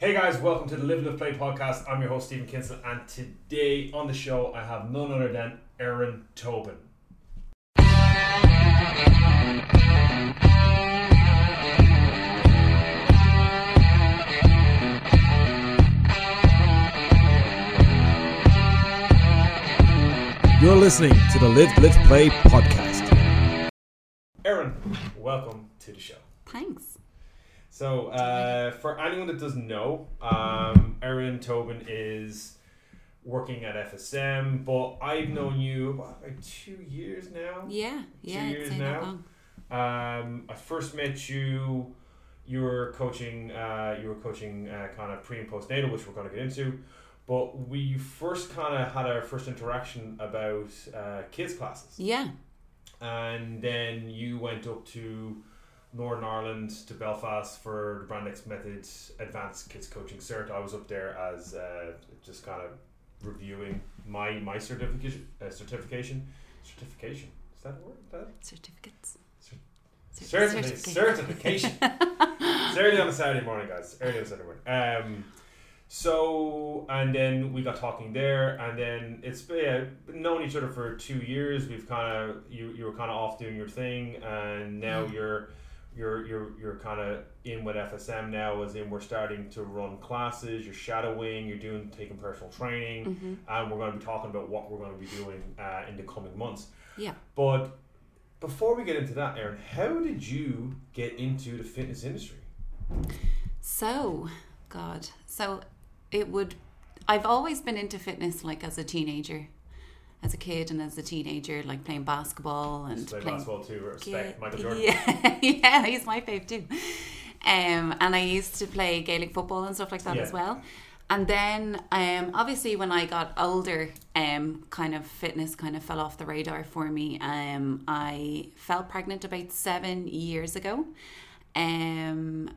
Hey guys, welcome to the Live, Live, Play podcast. I'm your host, Stephen Kinsel, and today on the show, I have none other than Erinn Tobin. You're listening to the Live, Live, Play podcast. Erinn, welcome to the show. Thanks. So, for anyone that doesn't know, Erinn Tobin is working at FSM, but I've known you about 2 years now. Yeah, 2 years now. I first met you. You were coaching kind of pre and postnatal, which we're going to get into. But we first kind of had our first interaction about kids classes. Yeah. And then you went up to Northern Ireland to Belfast for the Brand X Method Advanced Kids Coaching Cert. I was up there as just kind of reviewing my certification. Is that a word? Certification. It's early on a Saturday morning, guys. So, and then we got talking there, and then it's known each other for 2 years. We've kind of you were kind of off doing your thing, and now you're kind of in with FSM now, as in we're starting to run classes, you're shadowing, you're taking personal training, and we're going to be talking about what we're going to be doing in the coming months. Yeah. But before we get into that, Erinn, how did you get into the fitness industry? I've always been into fitness, like as a teenager. As a kid and as a teenager, like playing basketball and basketball too. Respect Michael Jordan. Yeah, he's my fave too. And I used to play Gaelic football and stuff like that as well. And then, obviously, when I got older, kind of fitness kind of fell off the radar for me. I fell pregnant about 7 years ago, fell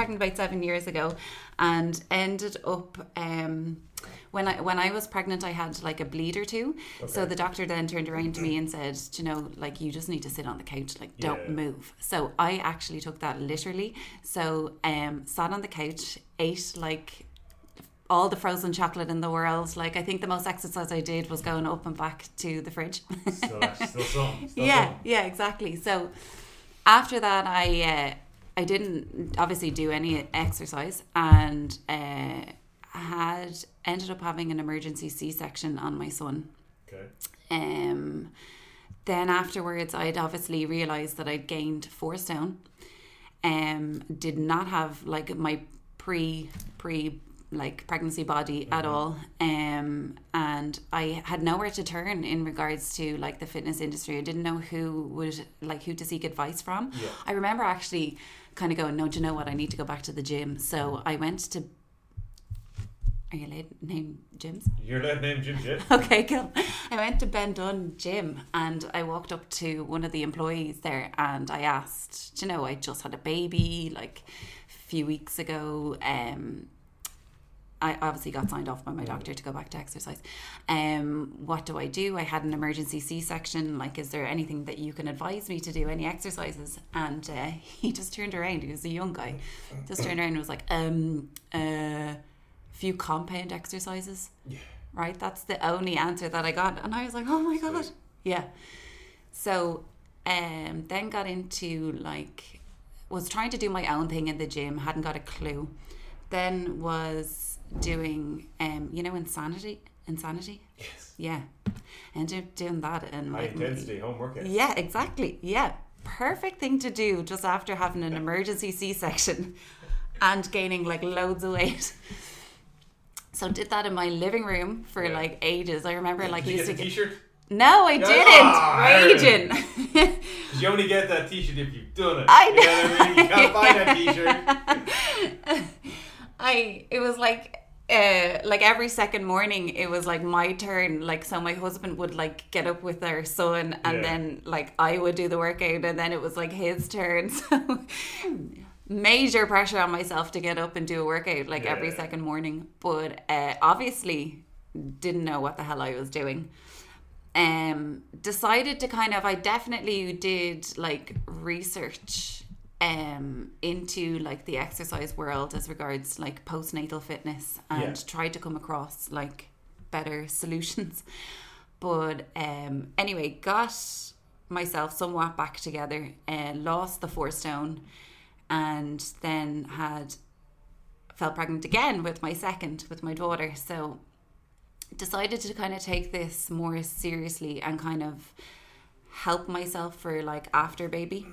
pregnant about 7 years ago, and ended up when I was pregnant, I had like a bleed or two. Okay. So the doctor then turned around to me and said, you just need to sit on the couch, don't move. So I actually took that literally. So sat on the couch, ate like all the frozen chocolate in the world. Like I think the most exercise I did was going up and back to the fridge. Yeah, exactly. So after that, I didn't obviously do any exercise, and had ended up having an emergency C-section on my son. Okay. Then afterwards, I'd obviously realised that I'd gained 4 stone. Did not have like my pre pregnancy body at all. And I had nowhere to turn in regards to like the fitness industry. I didn't know who to seek advice from. Yeah. I remember actually kind of going, no, do you know what? I need to go back to the gym. So I went to, are you allowed to name gyms? You're allowed to name gyms, yeah. Okay, cool. I went to Ben Dunn Gym, and I walked up to one of the employees there, and I asked, I just had a baby like a few weeks ago. I obviously got signed off by my doctor to go back to exercise. What do I do? I had an emergency C-section. Like, is there anything that you can advise me to do? Any exercises? And he just turned around. He was a young guy. Just turned around and was like, a few compound exercises. Yeah. Right? That's the only answer that I got. And I was like, oh my God. Yeah. So then got into like, was trying to do my own thing in the gym. Hadn't got a clue. Then was doing Insanity. Yes. Yeah. Ended up doing that and high intensity home workout. Yeah, exactly. Yeah. Perfect thing to do just after having an emergency C-section and gaining like loads of weight. So did that in my living room for like ages. I remember like used to get a t-shirt? No, I didn't. Raging. You only get that t-shirt if you've done it. I know. You can't find that t-shirt. It was like every second morning it was like my turn, like so my husband would like get up with our son and then like I would do the workout and then it was like his turn, so major pressure on myself to get up and do a workout like every second morning, but obviously didn't know what the hell I was doing. Decided to kind of, I definitely did like research into like the exercise world as regards like postnatal fitness, and tried to come across like better solutions. But anyway, got myself somewhat back together, lost the 4 stone, and then fell pregnant again with my second, with my daughter. So decided to kind of take this more seriously and kind of help myself for like after baby.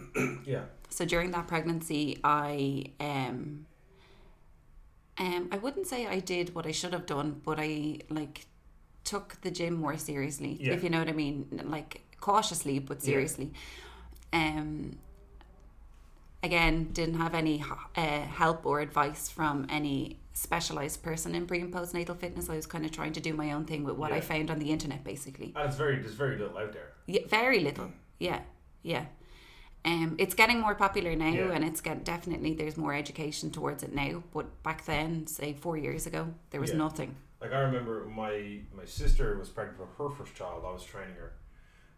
Yeah. So during that pregnancy, I wouldn't say I did what I should have done, but I like took the gym more seriously, if you know what I mean, like cautiously but seriously. Again, didn't have any help or advice from any specialized person in pre and postnatal fitness. I was kind of trying to do my own thing with what I found on the internet, basically. And there's very little out there. Yeah, very little. Yeah, yeah. It's getting more popular now, and it's definitely there's more education towards it now. But back then, say 4 years ago, there was nothing. Like, I remember my sister was pregnant with her first child. I was training her.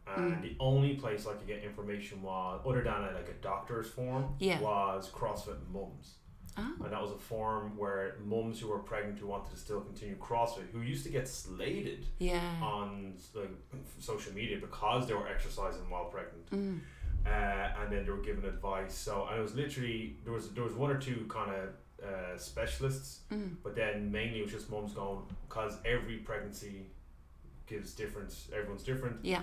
And the only place I could get information was, other than like a doctor's form, was CrossFit Mums. Oh. And that was a form where mums who were pregnant who wanted to still continue CrossFit, who used to get slated on like social media because they were exercising while pregnant. And then they were given advice. So, and it was literally, there was one or two kind of specialists, but then mainly it was just mums going, because every pregnancy gives difference, everyone's different. Yeah.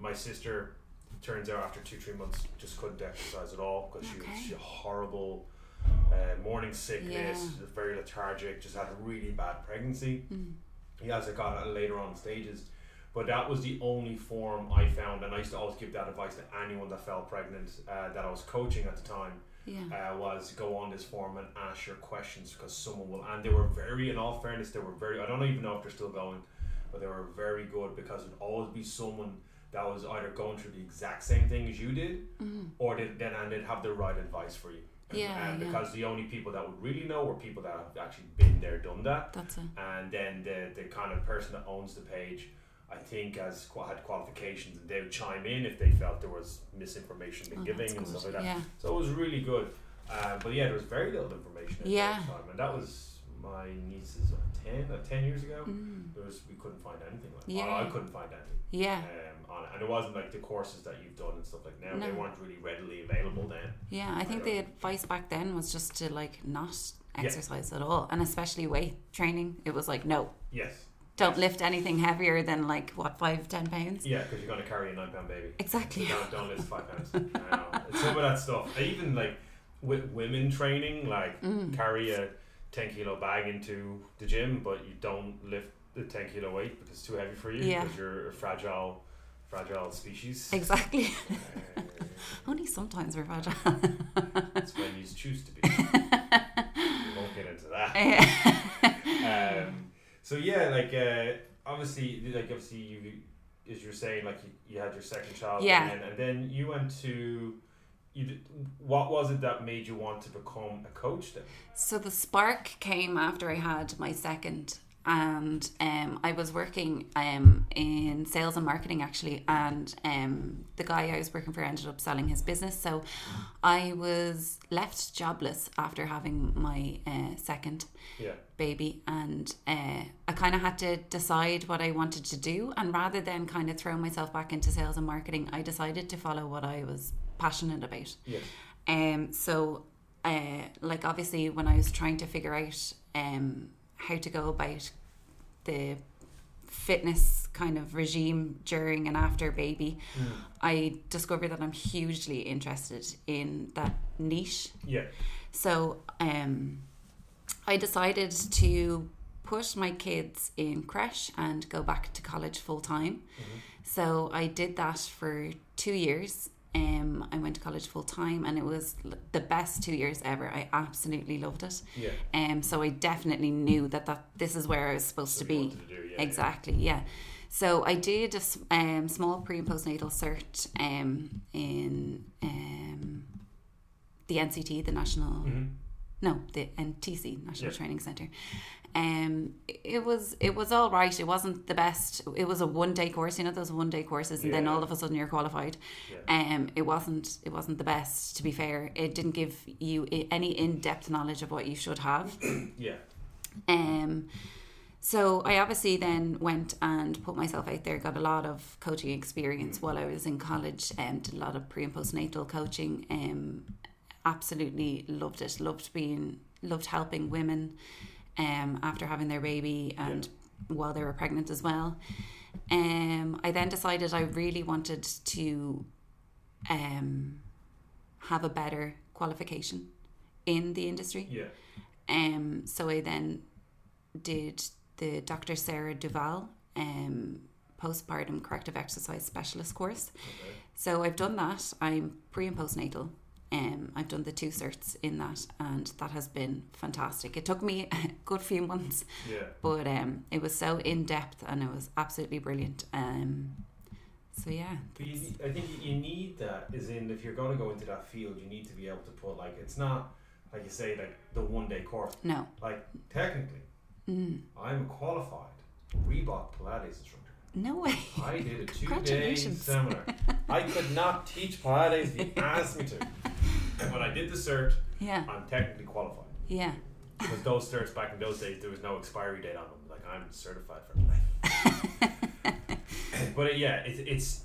My sister, turns out after 2-3 months, just couldn't exercise at all because she was horrible, morning sickness, very lethargic, just had a really bad pregnancy. He hasn't got it later on stages, but that was the only form I found, and I used to always give that advice to anyone that fell pregnant that I was coaching at the time. Was go on this form and ask your questions, because someone will, and they were very, in all fairness, I don't even know if they're still going, but they were very good, because it'd always be someone that was either going through the exact same thing as you did, or they'd have the right advice for you. Because the only people that would really know were people that have actually been there, done that. That's it. And then the kind of person that owns the page, I think, had qualifications, and they would chime in if they felt there was misinformation been given and stuff like that. Yeah. So it was really good. But there was very little information at that time, and that was. My nieces are 10 years ago. We couldn't find anything. I couldn't find anything. Yeah. On it. And it wasn't like the courses that you've done and stuff like now. No. They weren't really readily available then. Yeah, I think the advice back then was just to like not exercise at all, and especially weight training. It was like no. Yes. Don't lift anything heavier than like 5-10 pounds. Yeah, because you're gonna carry a 9-pound baby. Exactly. Don't lift 5 pounds. Some of that stuff. Even like with women training, like carry a 10-kilo bag into the gym, but you don't lift the 10-kilo weight because it's too heavy for you, because you're a fragile species. Exactly. Only sometimes we're fragile. That's when you choose to be. We won't get into that. Obviously, you, as you're saying, like you had your second child, and then you went to. What was it that made you want to become a coach then? So the spark came after I had my second, and I was working in sales and marketing actually, and the guy I was working for ended up selling his business, so I was left jobless after having my second baby, and I kind of had to decide what I wanted to do, and rather than kind of throw myself back into sales and marketing, I decided to follow what I was passionate about. So obviously when I was trying to figure out how to go about the fitness kind of regime during and after baby, I discovered that I'm hugely interested in that niche. So I decided to put my kids in creche and go back to college full time. So I did that for 2 years. I went to college full time, and it was the best 2 years ever. I absolutely loved it. So I definitely knew that this is where I was supposed to be. So I did a small pre and postnatal cert in the NCT, the National No, the NTC, National Training Center. It was all right. It wasn't the best. It was a 1-day course, you know, those 1-day courses, and then all of a sudden you're qualified. It wasn't the best, to be fair. It didn't give you any in-depth knowledge of what you should have. So I obviously then went and put myself out there, got a lot of coaching experience while I was in college, and did a lot of pre and postnatal coaching. Absolutely loved it. Loved helping women after having their baby and while they were pregnant as well. I then decided I really wanted to have a better qualification in the industry. So I then did the Dr. Sarah Duvall postpartum corrective exercise specialist course. So I've done that. I'm pre and postnatal. I've done the 2 certs in that, and that has been fantastic. It took me a good few months, but it was so in depth and it was absolutely brilliant. So yeah, I think you need that. As in, if you're going to go into that field, you need to be able to put, like, it's not like you say, like the 1-day course. No, like technically. I'm a qualified Reebok Pilates instructor. No way. I did a 2-day seminar. I could not teach Pilates if you asked me to. But I did the cert. Yeah. I'm technically qualified. Yeah. Because those certs back in those days, there was no expiry date on them. Like, I'm certified for life. But it's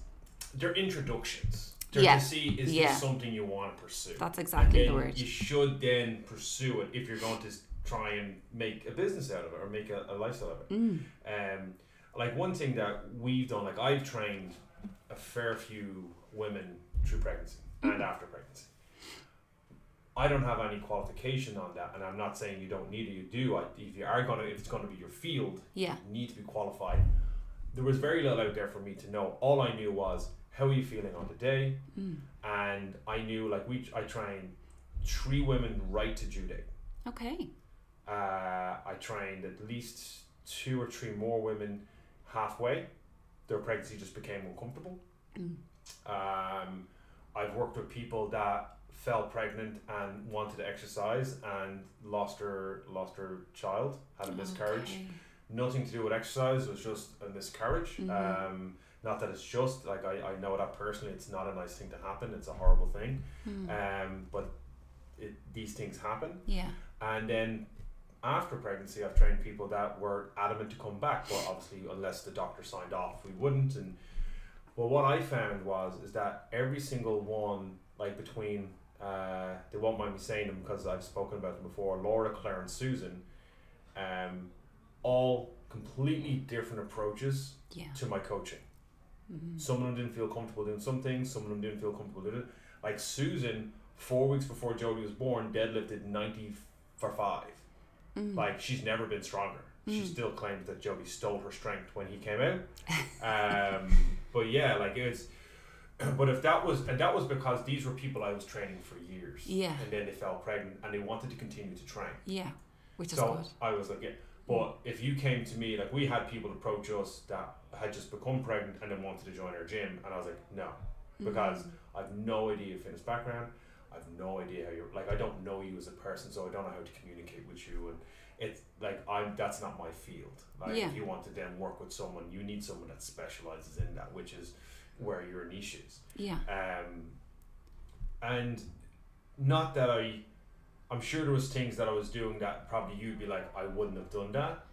their introductions. They're to see, is this something you want to pursue? That's exactly the word. You should then pursue it if you're going to try and make a business out of it or make a lifestyle out of it. Like, one thing that we've done, like, I've trained a fair few women through pregnancy and after pregnancy. I don't have any qualification on that, and I'm not saying you don't need it, you do. If it's going to be your field, you need to be qualified. There was very little out there for me to know. All I knew was, how are you feeling on the day? And I knew, like, I trained 3 women right to due date. Okay. I trained at least 2 or 3 more women halfway. Their pregnancy just became uncomfortable. I've worked with people that fell pregnant and wanted to exercise and lost her child, had a miscarriage. Nothing to do with exercise, it was just a miscarriage. Not that it's just, like, I know that personally, it's not a nice thing to happen, it's a horrible thing. But these things happen. And then after pregnancy, I've trained people that were adamant to come back, but obviously unless the doctor signed off, we wouldn't. And what I found is that every single one, like, between they won't mind me saying them because I've spoken about them before, Laura, Claire and Susan, all completely different approaches to my coaching. Some of them didn't feel comfortable doing some things, some of them didn't feel comfortable doing it. Like Susan, 4 weeks before Jodie was born, deadlifted 90 for 5. Like, she's never been stronger. She still claims that Jodie stole her strength when he came out. But yeah, like, it's. But if that was, and that was because these were people I was training for years. And then they fell pregnant and they wanted to continue to train. Which is good. I was like, But if you came to me, like, we had people approach us that had just become pregnant and then wanted to join our gym, and I was like, no, because I've no idea your fitness background. I've no idea how you're, like, I don't know you as a person, so I don't know how to communicate with you, and it's like, that's not my field. Like, if you want to then work with someone, you need someone that specializes in that, which is where your niche is. And not that I'm sure there was things that I was doing that probably you'd be like, I wouldn't have done that,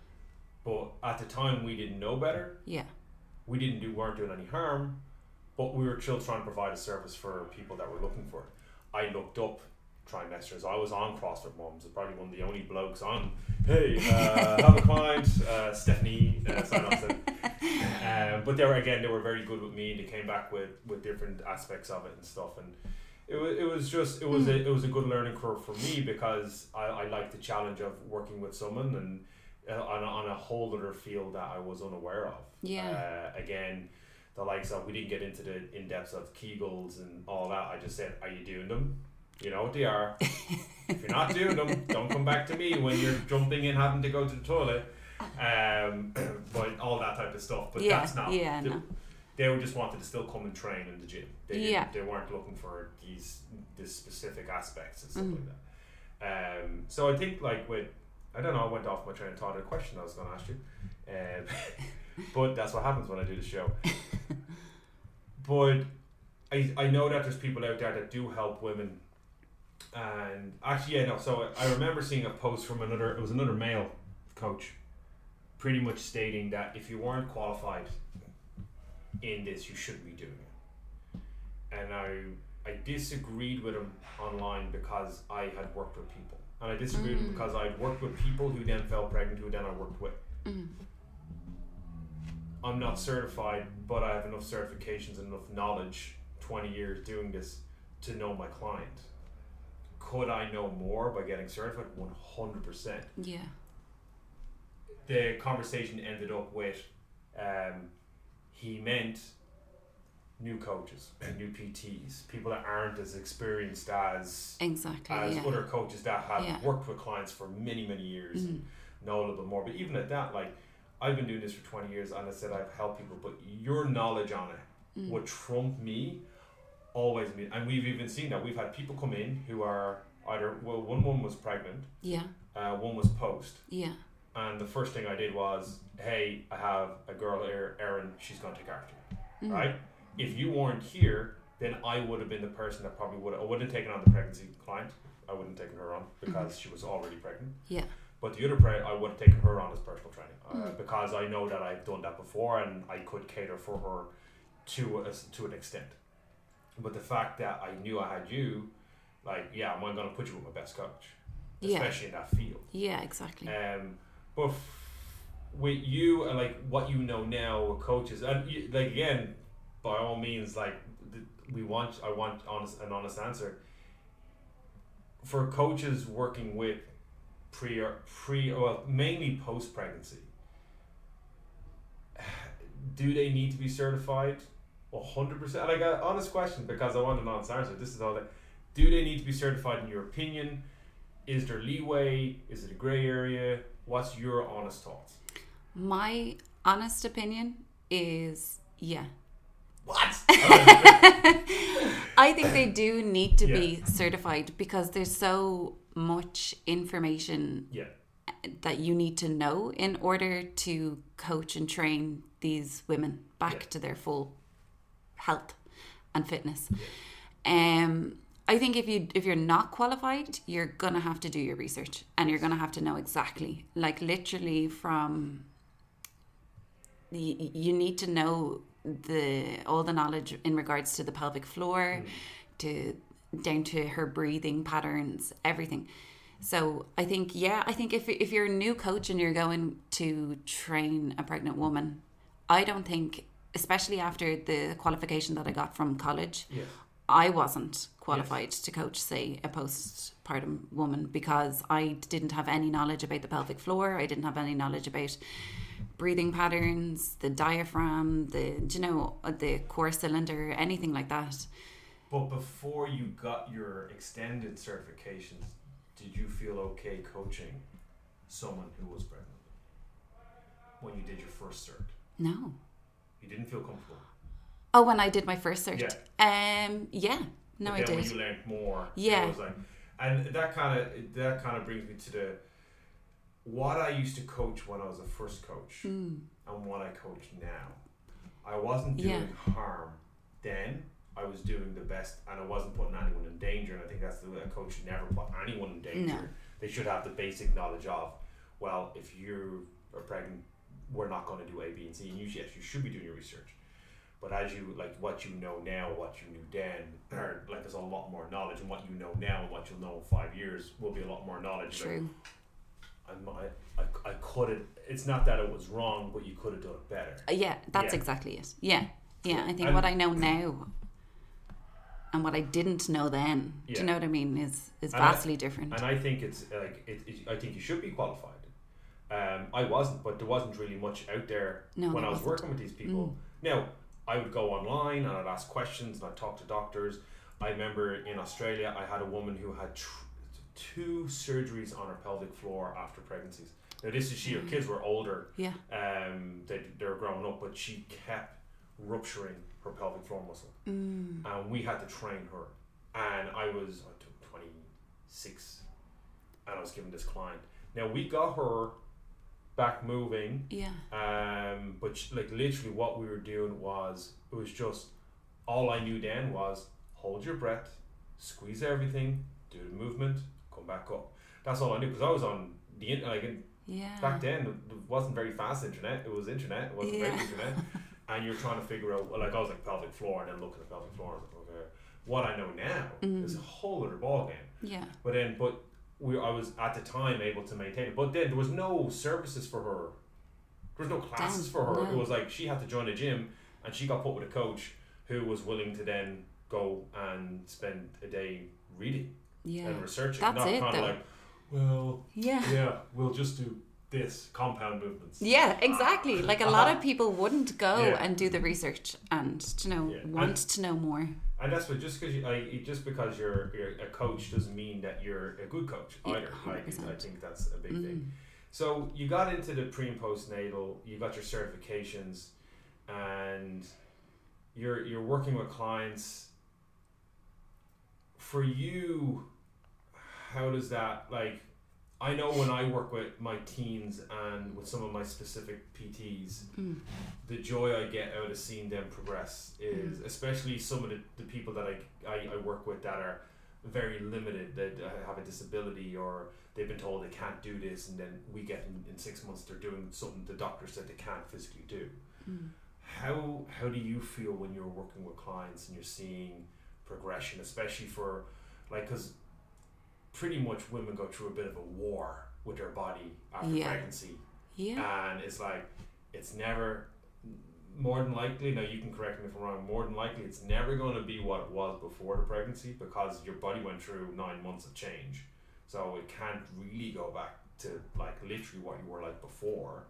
but at the time we didn't know better. We weren't doing any harm, but we were still trying to provide a service for people that were looking for it. I looked up trimesters. I was on CrossFit Mums. I was probably one of the only blokes on. Hey, have a client, Stephanie. But they were very good with me, and they came back with different aspects of it and stuff. And it was a good learning curve for me, because I liked the challenge of working with someone and on a whole other field that I was unaware of. Again. The likes of, we didn't get into the in depths of Kegels and all that. I just said, are you doing them? You know what they are. If you're not doing them, don't come back to me when you're jumping and having to go to the toilet. But all that type of stuff. But that's not. They were just wanted to still come and train in the gym. They weren't looking for these specific aspects and stuff like that. So I think like with, I don't know, I went off my train of thought of the question I was going to ask you. But that's what happens when I do the show. But I know that there's people out there that do help women. And actually, yeah, no, so I remember seeing a post from another, it was another male coach, pretty much stating that if you weren't qualified in this, you shouldn't be doing it. And I disagreed with him online because I had worked with people. And I disagreed with him because I'd worked with people who then fell pregnant, who then I worked with. I'm not certified, but I have enough certifications and enough knowledge, 20 years doing this, to know my client. Could I know more by getting certified? 100%. Yeah. The conversation ended up with, he meant new coaches, new PTs, people that aren't as experienced as other coaches that have worked with clients for many, many years and know a little bit more. But even at that, like, I've been doing this for 20 years and I said I've helped people, but your knowledge on it would trump me always. And we've even seen that. We've had people come in who are either, well, one woman was pregnant, one was post. And the first thing I did was, hey, I have a girl here, Erinn, she's going to take after you, right? If you weren't here, then I would have been the person that probably would have, I wouldn't have taken on the pregnancy client. I wouldn't have taken her on because she was already pregnant. But the other part, I would have taken her on as personal training because I know that I've done that before and I could cater for her to an extent. But the fact that I knew I had you, like, yeah, I'm going to put you with my best coach, especially in that field. Yeah, exactly. But with you and like what you know now with coaches, and you, like again, by all means, like I want an honest answer. For coaches working with mainly post-pregnancy, do they need to be certified 100%? Like an honest question, because I want an honest answer. This is all that. Do they need to be certified in your opinion? Is there leeway? Is it a grey area? What's your honest thoughts? My honest opinion is what? I think they do need to be certified because there's so much information that you need to know in order to coach and train these women back to their full health and fitness. I think if you're not qualified, you're gonna have to do your research and you're gonna have to know exactly, like literally from you need to know all the knowledge in regards to the pelvic floor, down to her breathing patterns, everything. So I think, if you're a new coach and you're going to train a pregnant woman, I don't think, especially after the qualification that I got from college, I wasn't qualified to coach, say, a postpartum woman because I didn't have any knowledge about the pelvic floor. I didn't have any knowledge about breathing patterns, the diaphragm, the core cylinder, anything like that. But before you got your extended certifications, did you feel okay coaching someone who was pregnant when you did your first cert? No. You didn't feel comfortable? Oh, when I did my first cert? Yeah. No, I did. When you learned more, it was like, and that kind of brings me to the what I used to coach when I was a first coach and what I coach now. I wasn't doing harm then. I was doing the best, and I wasn't putting anyone in danger. And I think that's the way a coach should never put anyone in danger. No. They should have the basic knowledge of, well, if you are pregnant, we're not going to do A, B, and C. And usually, yes, you should be doing your research. But as you, like, what you know now, what you knew then, or, like, there's a lot more knowledge, and what you know now and what you'll know in 5 years will be a lot more knowledge. True. I couldn't, it's not that it was wrong, but you could have done it better. That's exactly it. I think what I know now and what I didn't know then, do you know what I mean, is vastly different. And I think it's, like, I think you should be qualified. I wasn't, but there wasn't really much out there when I was working with these people. Now, I would go online and I'd ask questions and I'd talk to doctors. I remember in Australia, I had a woman who had two surgeries on her pelvic floor after pregnancies. Now, this is her kids were older. Yeah. They were growing up, but she kept rupturing her pelvic floor muscle. And we had to train her. And I was 26, and I was given this client. Now, we got her back moving. Yeah. But like literally what we were doing was, it was just, all I knew then was hold your breath, squeeze everything, do the movement, come back up. That's all I knew, because I was on the internet. Like, yeah. Back then, it wasn't very fast internet. It was internet. It wasn't very internet. And you're trying to figure out, like I was like pelvic floor, and then look at the pelvic floor. I was like, okay, what I know now is a whole other ball game. Yeah. But then, I was at the time able to maintain it. But then there was no services for her. There was no classes for her. No. It was like she had to join a gym, and she got put with a coach who was willing to then go and spend a day reading and researching. That's not kind of like, well, we'll just do this compound movements. Yeah, exactly. Like a lot of people wouldn't go and do the research and to know more. And that's what, just because you're a coach doesn't mean that you're a good coach either. Yeah, like, I think that's a big thing. So you got into the pre and postnatal, you got your certifications, and you're working with clients. For you, how does that, like, I know when I work with my teens and with some of my specific PTs, the joy I get out of seeing them progress is, especially some of the people that I work with that are very limited, that have a disability, or they've been told they can't do this, and then we get in 6 months they're doing something the doctor said they can't physically do. How do you feel when you're working with clients and you're seeing progression, especially for, like, because pretty much women go through a bit of a war with their body after pregnancy. Yeah. And it's like, it's never, more than likely, now you can correct me if I'm wrong, more than likely it's never going to be what it was before the pregnancy, because your body went through 9 months of change. So it can't really go back to like literally what you were like before.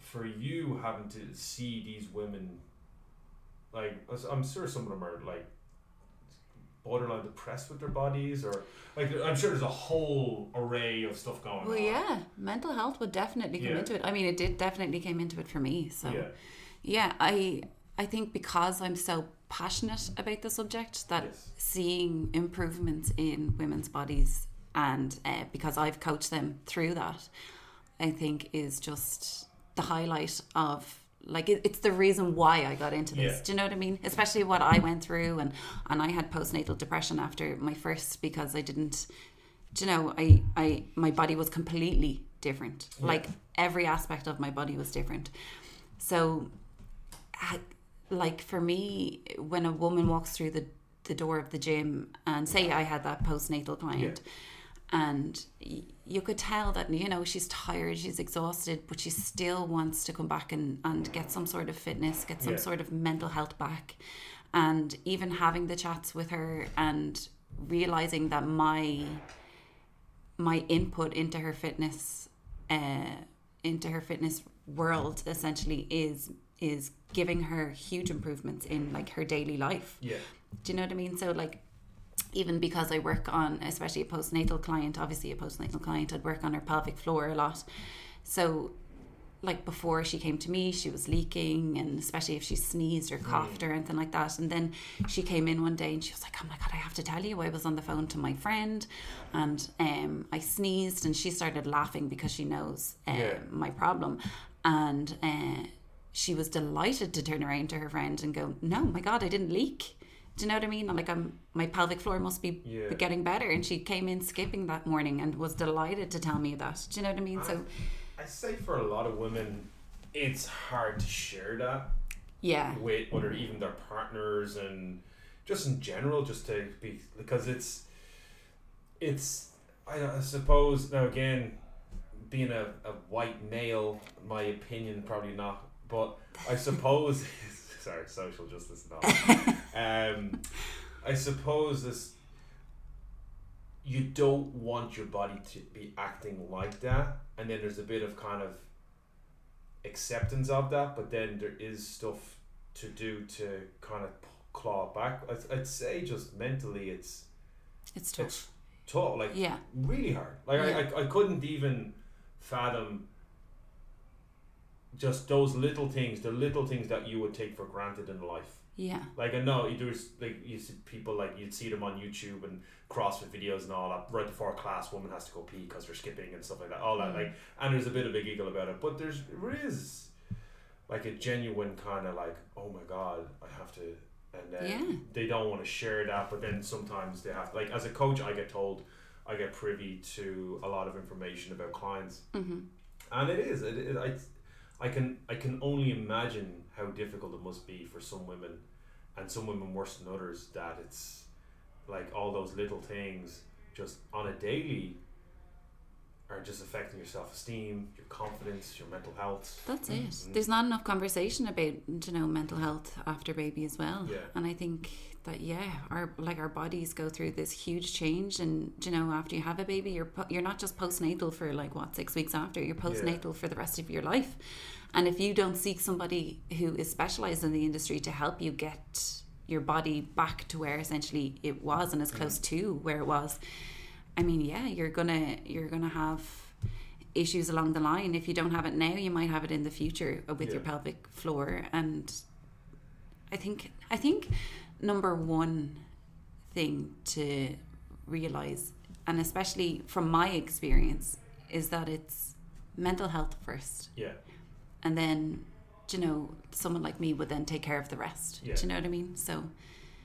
For you having to see these women, like, I'm sure some of them are like borderline depressed with their bodies, or like, I'm sure there's a whole array of stuff going on. Well, yeah, mental health would definitely come into it. I mean, it did definitely came into it for me. So I think because I'm so passionate about the subject, that seeing improvements in women's bodies, and because I've coached them through that, I think is just the highlight of, like, it's the reason why I got into this. Do you know what I mean? Especially what I went through, and I had postnatal depression after my first, because I didn't, do you know, I my body was completely different. Like, every aspect of my body was different. So, like, for me, when a woman walks through the door of the gym, and say I had that postnatal client, and you could tell that, you know, she's tired, she's exhausted, but she still wants to come back and get some sort of fitness, get some sort of mental health back. And even having the chats with her and realizing that my input into her fitness world essentially is giving her huge improvements in, like, her daily life. Yeah. Do you know what I mean? So, like, even because I work on, especially a postnatal client, I'd work on her pelvic floor a lot. So, like, before she came to me, she was leaking, and especially if she sneezed or coughed or anything like that. And then she came in one day and she was like, oh my God, I have to tell you, I was on the phone to my friend, and I sneezed, and she started laughing because she knows my problem. And she was delighted to turn around to her friend and go, no, my God, I didn't leak. Do you know what I mean? I'm like, my pelvic floor must be getting better. And she came in skipping that morning and was delighted to tell me that. Do you know what I mean? So I say for a lot of women, it's hard to share that with other, even their partners, and just in general, just to be, because it's I suppose, now again, being a white male, my opinion probably not, but I suppose sorry, social justice and all. I suppose this, you don't want your body to be acting like that, and then there's a bit of kind of acceptance of that, but then there is stuff to do to kind of claw back. I'd say just mentally it's tough. It's tough, like, really hard. Like, I couldn't even fathom just those little things, the little things that you would take for granted in life. Yeah. Like, I know there's, like, you see people, like, you'd see them on YouTube and CrossFit videos and all that, right before class, woman has to go pee because they're skipping and stuff like that, all that, like, and there's a bit of a giggle about it, but there is, like, a genuine kind of, like, oh my God, I have to, and then they don't want to share that, but then sometimes they have, like, as a coach, I get privy to a lot of information about clients, and I can only imagine how difficult it must be for some women, and some women worse than others, that it's like all those little things just on a daily are just affecting your self-esteem, your confidence, your mental health. That's it. There's not enough conversation about, you know, mental health after baby as well. Yeah. And I think that our bodies go through this huge change, and, you know, after you have a baby, you're not just postnatal for 6 weeks after, you're postnatal for the rest of your life. And if you don't seek somebody who is specialized in the industry to help you get your body back to where essentially it was, and as close to where it was, I mean, you're gonna have issues along the line. If you don't have it now, you might have it in the future with your pelvic floor. And I think number one thing to realize, and especially from my experience, is that it's mental health first. Yeah. And then, you know, someone like me would then take care of the rest. Yeah. Do you know what I mean? So.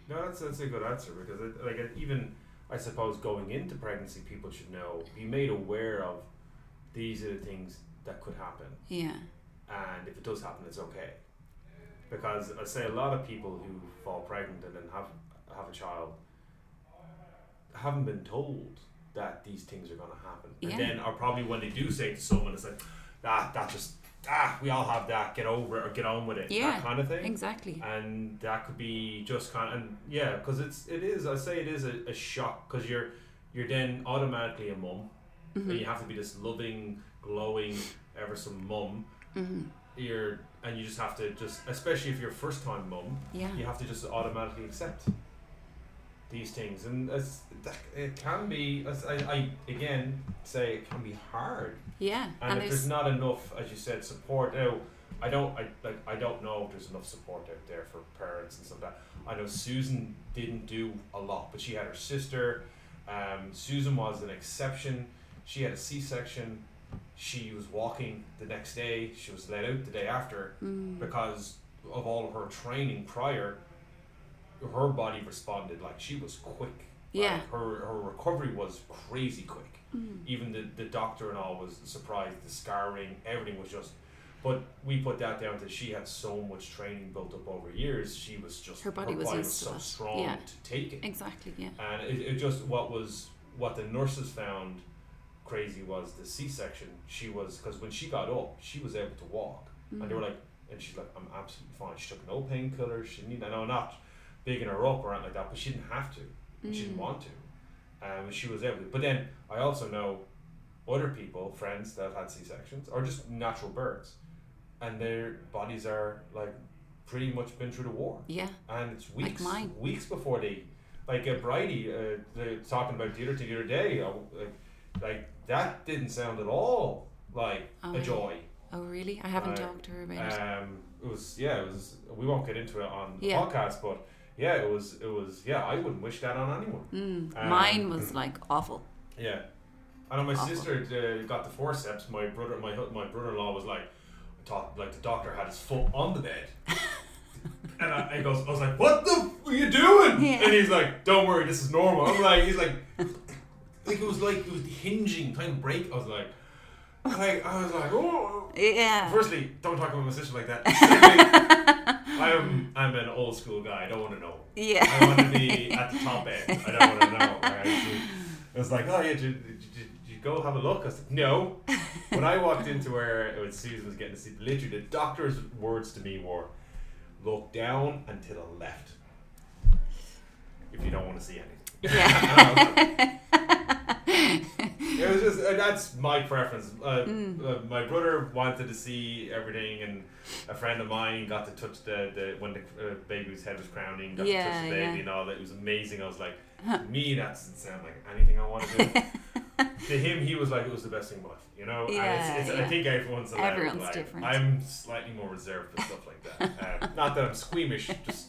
No, that's a good answer, because I suppose going into pregnancy, people should know, be made aware of, these are the things that could happen. Yeah. And if it does happen, it's okay. Because I say a lot of people who fall pregnant and then have a child haven't been told that these things are going to happen. Yeah. And then, or probably when they do say to someone, it's like, we all have that, get over it or get on with it, that kind of thing. Exactly. And that could be just kind of, and because it is a shock, because you're then automatically a mum, and you have to be this loving, glowing, ever some mum, and you just have to especially if you're a first time mum, you have to just automatically accept these things, and it can be, it can be hard. Yeah. And if there's not enough, as you said, support. Now, I don't know if there's enough support out there for parents and stuff like that. I know Susan didn't do a lot, but she had her sister. Susan was an exception. She had a C-section. She was walking the next day. She was let out the day after because of all of her training prior. Her body responded, like, she was quick. Her recovery was crazy quick. Even the doctor and all was surprised. The scarring, everything was just, but we put that down to she had so much training built up over years. She was just, her body was so strong to take it. Exactly. Yeah. And it just, what the nurses found crazy was the C-section. She was, because when she got up, she was able to walk, and they were like, and she's like, I'm absolutely fine. She took no painkillers. She needed, no, not bigging her up or anything like that, but she didn't have to. She didn't want to. She was able to. But then I also know other people, friends that have had C-sections or just natural births, and their bodies are like pretty much been through the war. Yeah. And it's weeks, like mine. Weeks before they, like Bridie, talking about the other day, like that didn't sound at all like a joy. Oh really? I haven't talked to her about it. It was. We won't get into it on the podcast, but. Yeah, it was. Yeah, I wouldn't wish that on anyone. Mine was like awful. Yeah, I know my sister got the forceps. My brother-in-law was like, I thought like the doctor had his foot on the bed, and I was like, what the f are you doing? Yeah. And he's like, don't worry, this is normal. I'm like, he's like it was the hinging kind of break. I was like. I was like, oh yeah. Firstly, don't talk about my sister like that. I'm an old school guy. I don't want to know. Yeah. I want to be at the top end. I don't want to know. Right? It was like, oh yeah, did you go have a look? I was like, no. When I walked into where Susan was getting to sleep, literally the doctor's words to me were, look down and to the left if you don't want to see anything. Yeah. It was just, that's my preference. My brother wanted to see everything, and a friend of mine got to touch the when the baby's head was crowning, got to touch the baby and all that. It was amazing. I was like, to me, that doesn't sound like anything I want to do. To him, he was like, it was the best thing in life, you know? Yeah, and I think everyone's different. I'm slightly more reserved and stuff like that. Not that I'm squeamish, just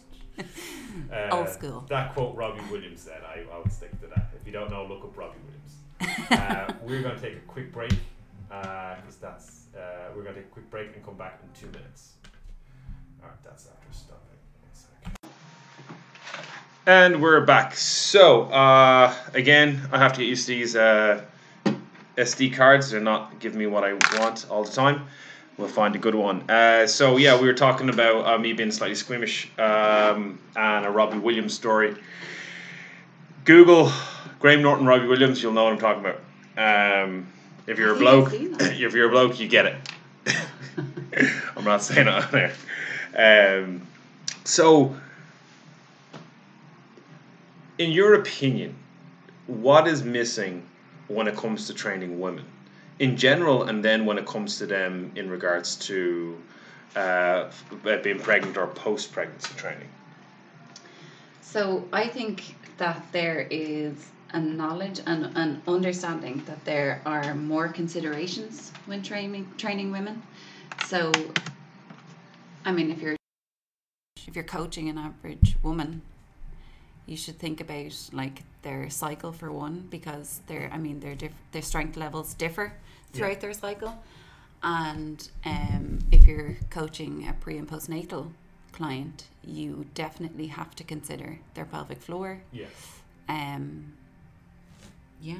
Old school. That quote Robbie Williams said, I would stick to that. If you don't know, look up Robbie Williams. We're going to take a quick break, because that's we're going to take a quick break and come back in 2 minutes. All right, that's after stopping. And we're back. So, again, I have to get used to these SD cards. They're not giving me what I want all the time. We'll find a good one. So, yeah, we were talking about me being slightly squeamish and a Robbie Williams story. Google Graham Norton, Robbie Williams, you'll know what I'm talking about. If you're a bloke, you get it. I'm not saying it on there. So... in your opinion, what is missing when it comes to training women in general, and then when it comes to them in regards to being pregnant or post-pregnancy training? So I think that there is a knowledge and an understanding that there are more considerations when training women. So, I mean, if you're coaching an average woman, you should think about like their cycle for one, because their strength levels differ throughout their cycle, and if you're coaching a pre and postnatal client, you definitely have to consider their pelvic floor. Yes. Okay.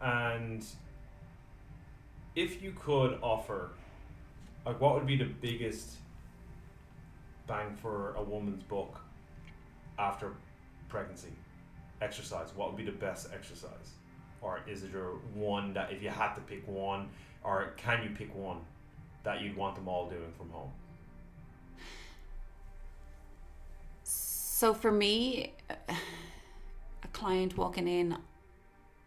And if you could offer, like, what would be the biggest bang for a woman's buck? After pregnancy, exercise, what would be the best exercise? Or is it your one that, if you had to pick one, or can you pick one that you'd want them all doing from home? So for me, a client walking in,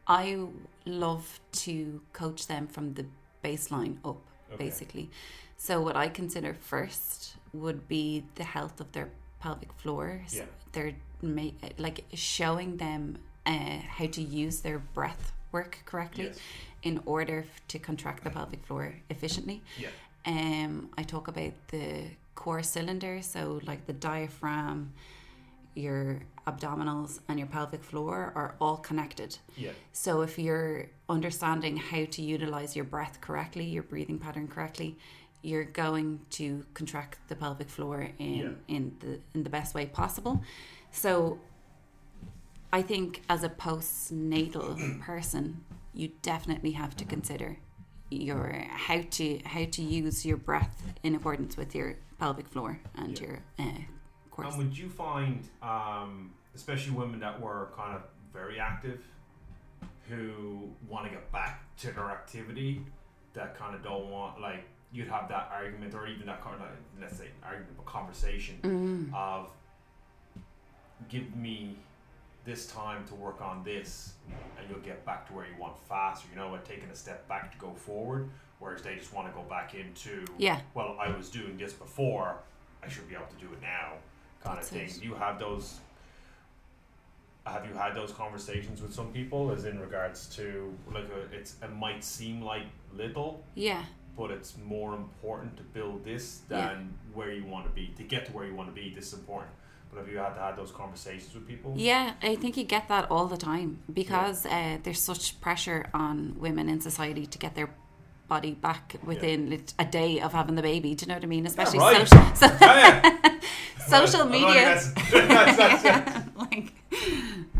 I love to coach them from the baseline up, basically. So what I consider first would be the health of their pelvic floors. Yeah. They're like showing them how to use their breath work correctly in order to contract the pelvic floor efficiently. Yeah. I talk about the core cylinder, so like the diaphragm, your abdominals and your pelvic floor are all connected. Yeah. So if you're understanding how to utilize your breath correctly, your breathing pattern correctly, you're going to contract the pelvic floor in the best way possible. So I think as a postnatal person, you definitely have to consider your how to use your breath in accordance with your pelvic floor and your course. And would you find, especially women that were kind of very active, who want to get back to their activity, that kind of don't want, like, you'd have that argument, or even that kind of, let's say, argument, but conversation of, give me this time to work on this, and you'll get back to where you want faster, you know, like taking a step back to go forward, whereas they just want to go back into, well, I was doing this before, I should be able to do it now, kind of thing. Do you have those, have you had those conversations with some people, as in regards to, like, it might seem like little, but it's more important to build this than where you want to be. To get to where you want to be, this is important. But have you had to have those conversations with people? Yeah, I think you get that all the time, because there's such pressure on women in society to get their body back within a day of having the baby. Do you know what I mean? Especially social media. Like,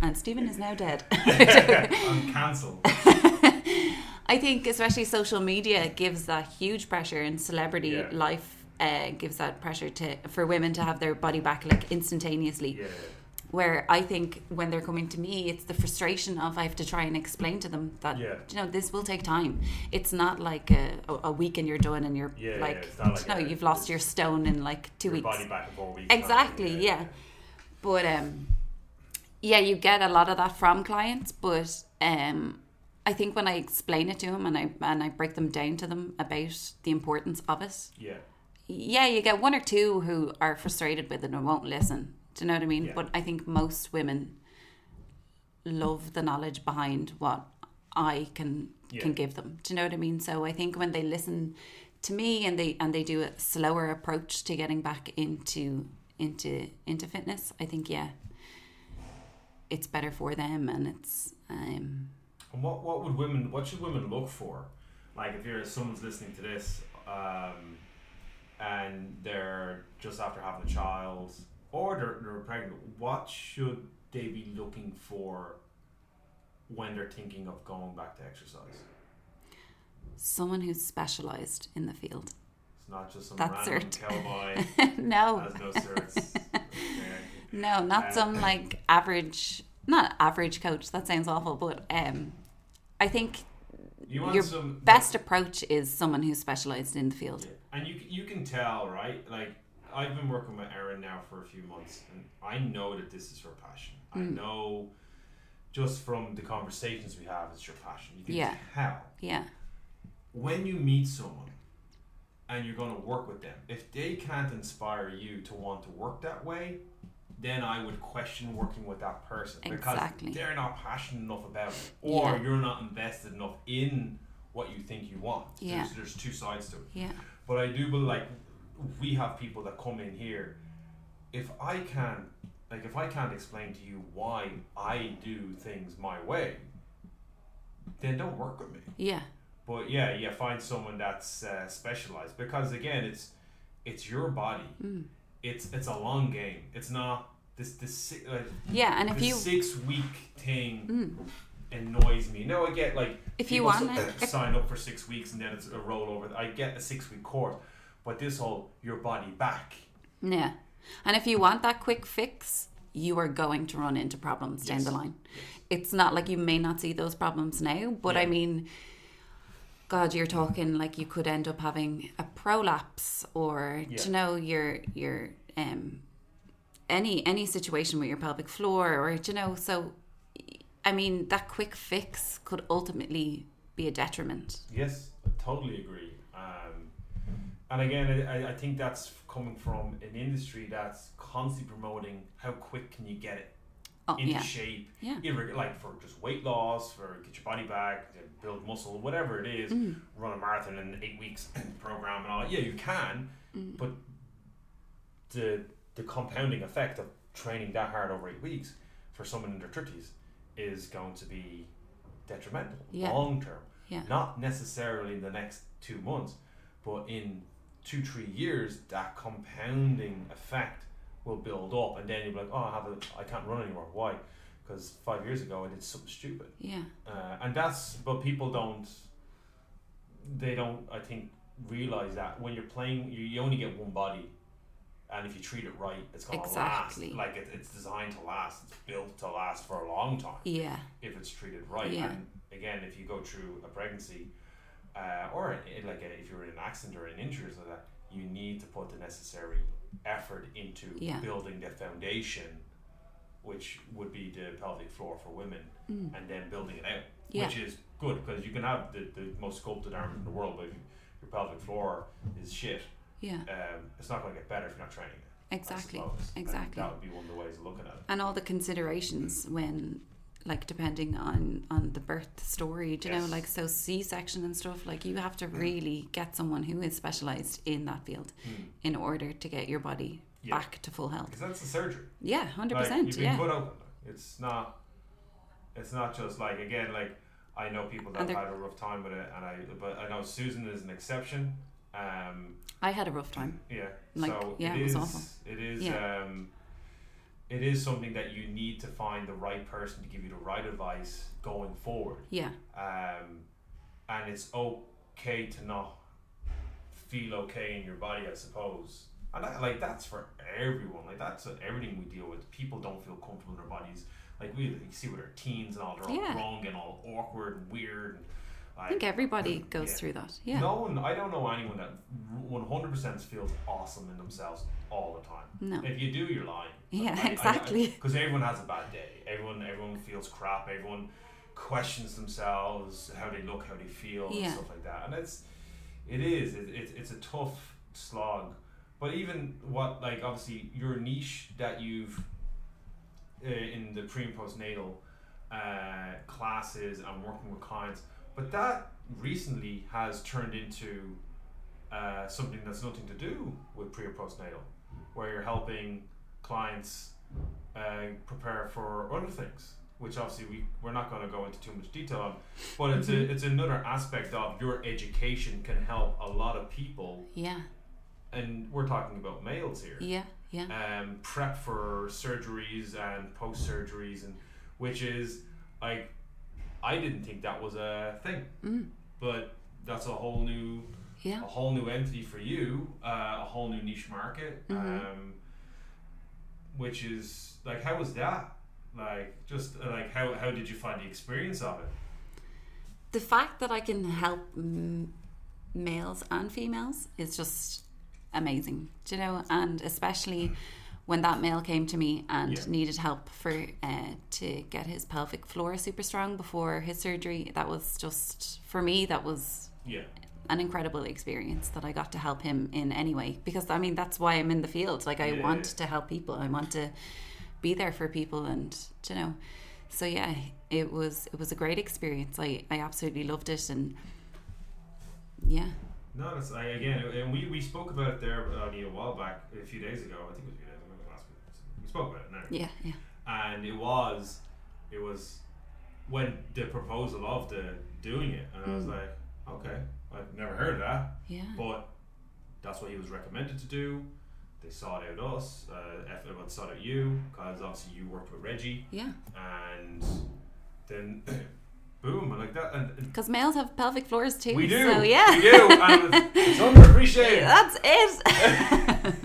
and Stephen is now dead. I'm cancelled. I think especially social media gives that huge pressure, and celebrity life gives that pressure for women to have their body back, like, instantaneously. Yeah. Where I think when they're coming to me, it's the frustration of, I have to try and explain to them that you know, this will take time. It's not like a week and you're done, and you're you've lost your stone in like 2 weeks. Body back in 4 weeks. Exactly. Yeah. But you get a lot of that from clients, but I think when I explain it to them and I break them down to them about the importance of it, you get one or two who are frustrated with it and won't listen. Do you know what I mean? Yeah. But I think most women love the knowledge behind what I can give them. Do you know what I mean? So I think when they listen to me, and they do a slower approach to getting back into fitness, I think, yeah, it's better for them, and it's And what should women look for? Like, if you're someone's listening to this, and they're just after having a child, or they're pregnant, what should they be looking for when they're thinking of going back to exercise? Someone who's specialised in the field. It's not just some random cowboy. No. Has no certs. No, not some like average coach. That sounds awful, but I think your best approach is someone who's specialised in the field. Yeah. And you can tell, right? Like, I've been working with Erinn now for a few months, and I know that this is her passion. Mm. I know just from the conversations we have, it's your passion. You can tell. Yeah. When you meet someone and you're going to work with them, if they can't inspire you to want to work that way, then I would question working with that person. Exactly. Because they're not passionate enough about it, or you're not invested enough in what you think you want. Yeah. There's two sides to it. Yeah. But I do believe, like, we have people that come in here, if I can't explain to you why I do things my way, then don't work with me. Yeah. But find someone that's specialized, because again, it's your body. Mm. It's a long game. It's not this 6 week thing annoys me. Now I get, like, if you want to sign up for 6 weeks and then it's a rollover. I get a 6 week course, but this whole your body back. Yeah, and if you want that quick fix, you are going to run into problems down the line. Yes. It's not like you may not see those problems now, but I mean, God, you're talking like you could end up having a prolapse, or any situation with your pelvic floor, or so I mean, that quick fix could ultimately be a detriment. Yes, I totally agree. And again, I think that's coming from an industry that's constantly promoting how quick can you get it shape, like for just weight loss, for get your body back, build muscle, whatever it is, run a marathon in 8 weeks program and all that. Yeah, you can, but the compounding effect of training that hard over 8 weeks for someone in their 30s is going to be detrimental long term. Yeah. Not necessarily in the next 2 months, but in 2-3 years, that compounding effect will build up, and then you'll be like, I can't run anymore. Why? Because 5 years ago I did something stupid. Yeah. But people don't I think realize that when you're playing, you only get one body, and if you treat it right, it's gonna last. Like it's designed to last. It's built to last for a long time. Yeah. If it's treated right, and again, if you go through a pregnancy, if you're in an accident or an injury or something like that, you need to put the necessary effort into building the foundation, which would be the pelvic floor for women, and then building it out, which is good, because you can have the most sculpted arms in the world, but if your pelvic floor is shit, it's not going to get better if you're not training it. Exactly. That would be one of the ways of looking at it. And all the considerations when, like, depending on the birth story, you know, like, so C-section and stuff, like, you have to really get someone who is specialised in that field in order to get your body back to full health. Because that's the surgery. Yeah, 100%. Like, you've been put open. It's not just, like, again, like, I know people that have had a rough time with it, but I know Susan is an exception. I had a rough time. Yeah. Like, so yeah, it was awful. It is... Yeah. It is something that you need to find the right person to give you the right advice going forward. Yeah. And it's okay to not feel okay in your body, I suppose. And that's for everyone. Like, that's everything we deal with. People don't feel comfortable in their bodies. Like, we see with our teens and all, they're all wrong and all awkward and weird. And, like, I think everybody goes through that. Yeah. No one. I don't know anyone that 100% feels awesome in themselves all the time. No. If you do, you're lying. Yeah, exactly. Because everyone has a bad day. Everyone feels crap. Everyone questions themselves, how they look, how they feel, and stuff like that. And it's a tough slog. But even what, like, obviously your niche that you've in the pre and postnatal classes and working with clients. But that recently has turned into something that's nothing to do with pre or postnatal, where you're helping clients prepare for other things, which obviously we're not going to go into too much detail on, but it's a, it's another aspect of your education can help a lot of people. Yeah. And we're talking about males here. Yeah, yeah. Prep for surgeries and post surgeries, and which is like I didn't think that was a thing, but that's a whole new, a whole new entity for you, a whole new niche market, which is like, how was that? Like, just like how did you find the experience of it? The fact that I can help males and females is just amazing, do you know? And especially when that male came to me and needed help for to get his pelvic floor super strong before his surgery, that was just, for me, that was an incredible experience that I got to help him in anyway. Because, I mean, that's why I'm in the field. Like, I want to help people. I want to be there for people, and you know, so yeah, it was a great experience. I absolutely loved it, and yeah. No, that's again, and we spoke about it there a while back, a few days ago. I think it was last week. We spoke about it now. Yeah, yeah. And it was when the proposal of the doing it, and I was like, okay, I've never heard of that. Yeah. But that's what he was recommended to do. They sought out us, everyone sought out you, because obviously you worked with Reggie. Yeah. And then, boom, and like that. Because males have pelvic floors too. We do. So yeah. We do. And it's underappreciated. That's it.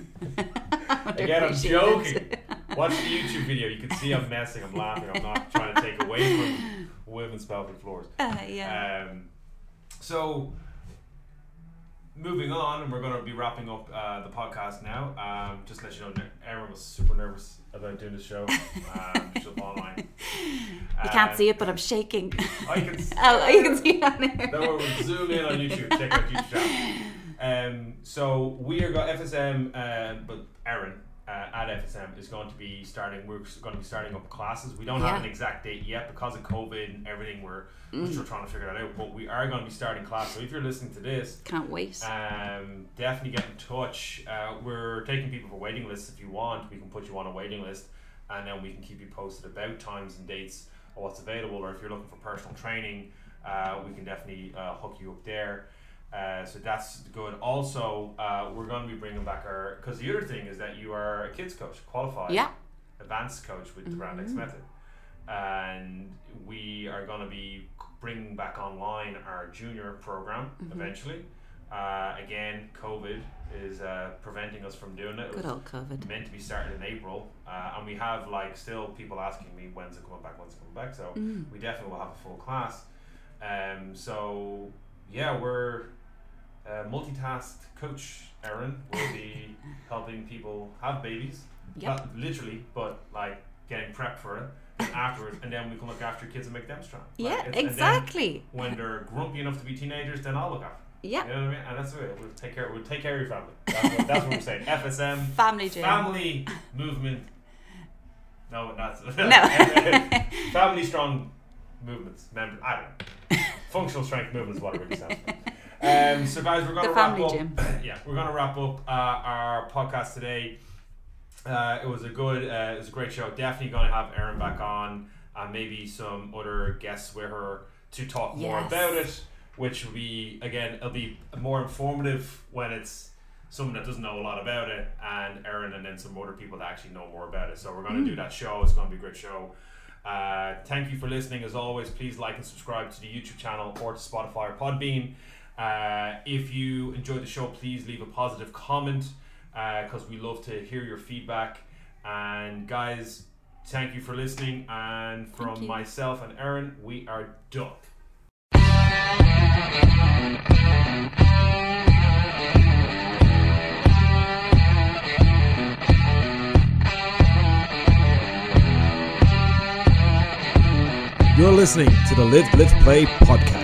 Again, I'm joking. Watch the YouTube video. You can see I'm messing, I'm laughing. I'm not trying to take away from women's pelvic floors. Yeah. So, moving on, and we're going to be wrapping up the podcast now. Just to let you know, Erinn was super nervous about doing the show. She's up online. You can't see it, but I'm shaking. I can see you can see it on there. No, we'll zoom in on YouTube. Check out YouTube channel. So we are got FSM, but Erinn at FSM is going to be starting. We're going to be starting up classes. We don't have an exact date yet because of COVID and everything. We're still trying to figure that out, but we are going to be starting class. So if you're listening to this, can't wait. Definitely get in touch. We're taking people for waiting lists. If you want, we can put you on a waiting list, and then we can keep you posted about times and dates or what's available. Or if you're looking for personal training, we can definitely hook you up there. So that's good. Also, we're going to be bringing back our, because the other thing is that you are a kids coach, qualified, advanced coach with the Brand X Method, and we are going to be bringing back online our junior program eventually. Again, COVID is preventing us from doing it. Good old COVID. Meant to be started in April, and we have like still people asking me when's it coming back, So we definitely will have a full class. So yeah, we're. Multitasked coach Erinn will be helping people have babies, not literally, but like getting prepped for it and afterwards, and then we can look after kids and make them strong. Exactly. When they're grumpy enough to be teenagers, then I'll look after them. Yeah, you know what I mean. And that's the way we'll take care of your family. That's what we're saying. FSM family gym. Family movement. No, that's no family strong movements. Member, I don't know. Functional strength movements. What it really sounds like. So guys, we're going to wrap up. We're going to wrap up our podcast today. It was a great show. Definitely going to have Erinn back on, and maybe some other guests with her to talk more about it. Which will be, again, it'll be more informative when it's someone that doesn't know a lot about it, and Erinn, and then some other people that actually know more about it. So we're going to do that show. It's going to be a great show. Thank you for listening. As always, please like and subscribe to the YouTube channel or to Spotify or Podbean. If you enjoyed the show, please leave a positive comment, because we love to hear your feedback. And guys, thank you for listening, and from myself and Erinn, we are done. You're listening to the Live, Live, Play podcast.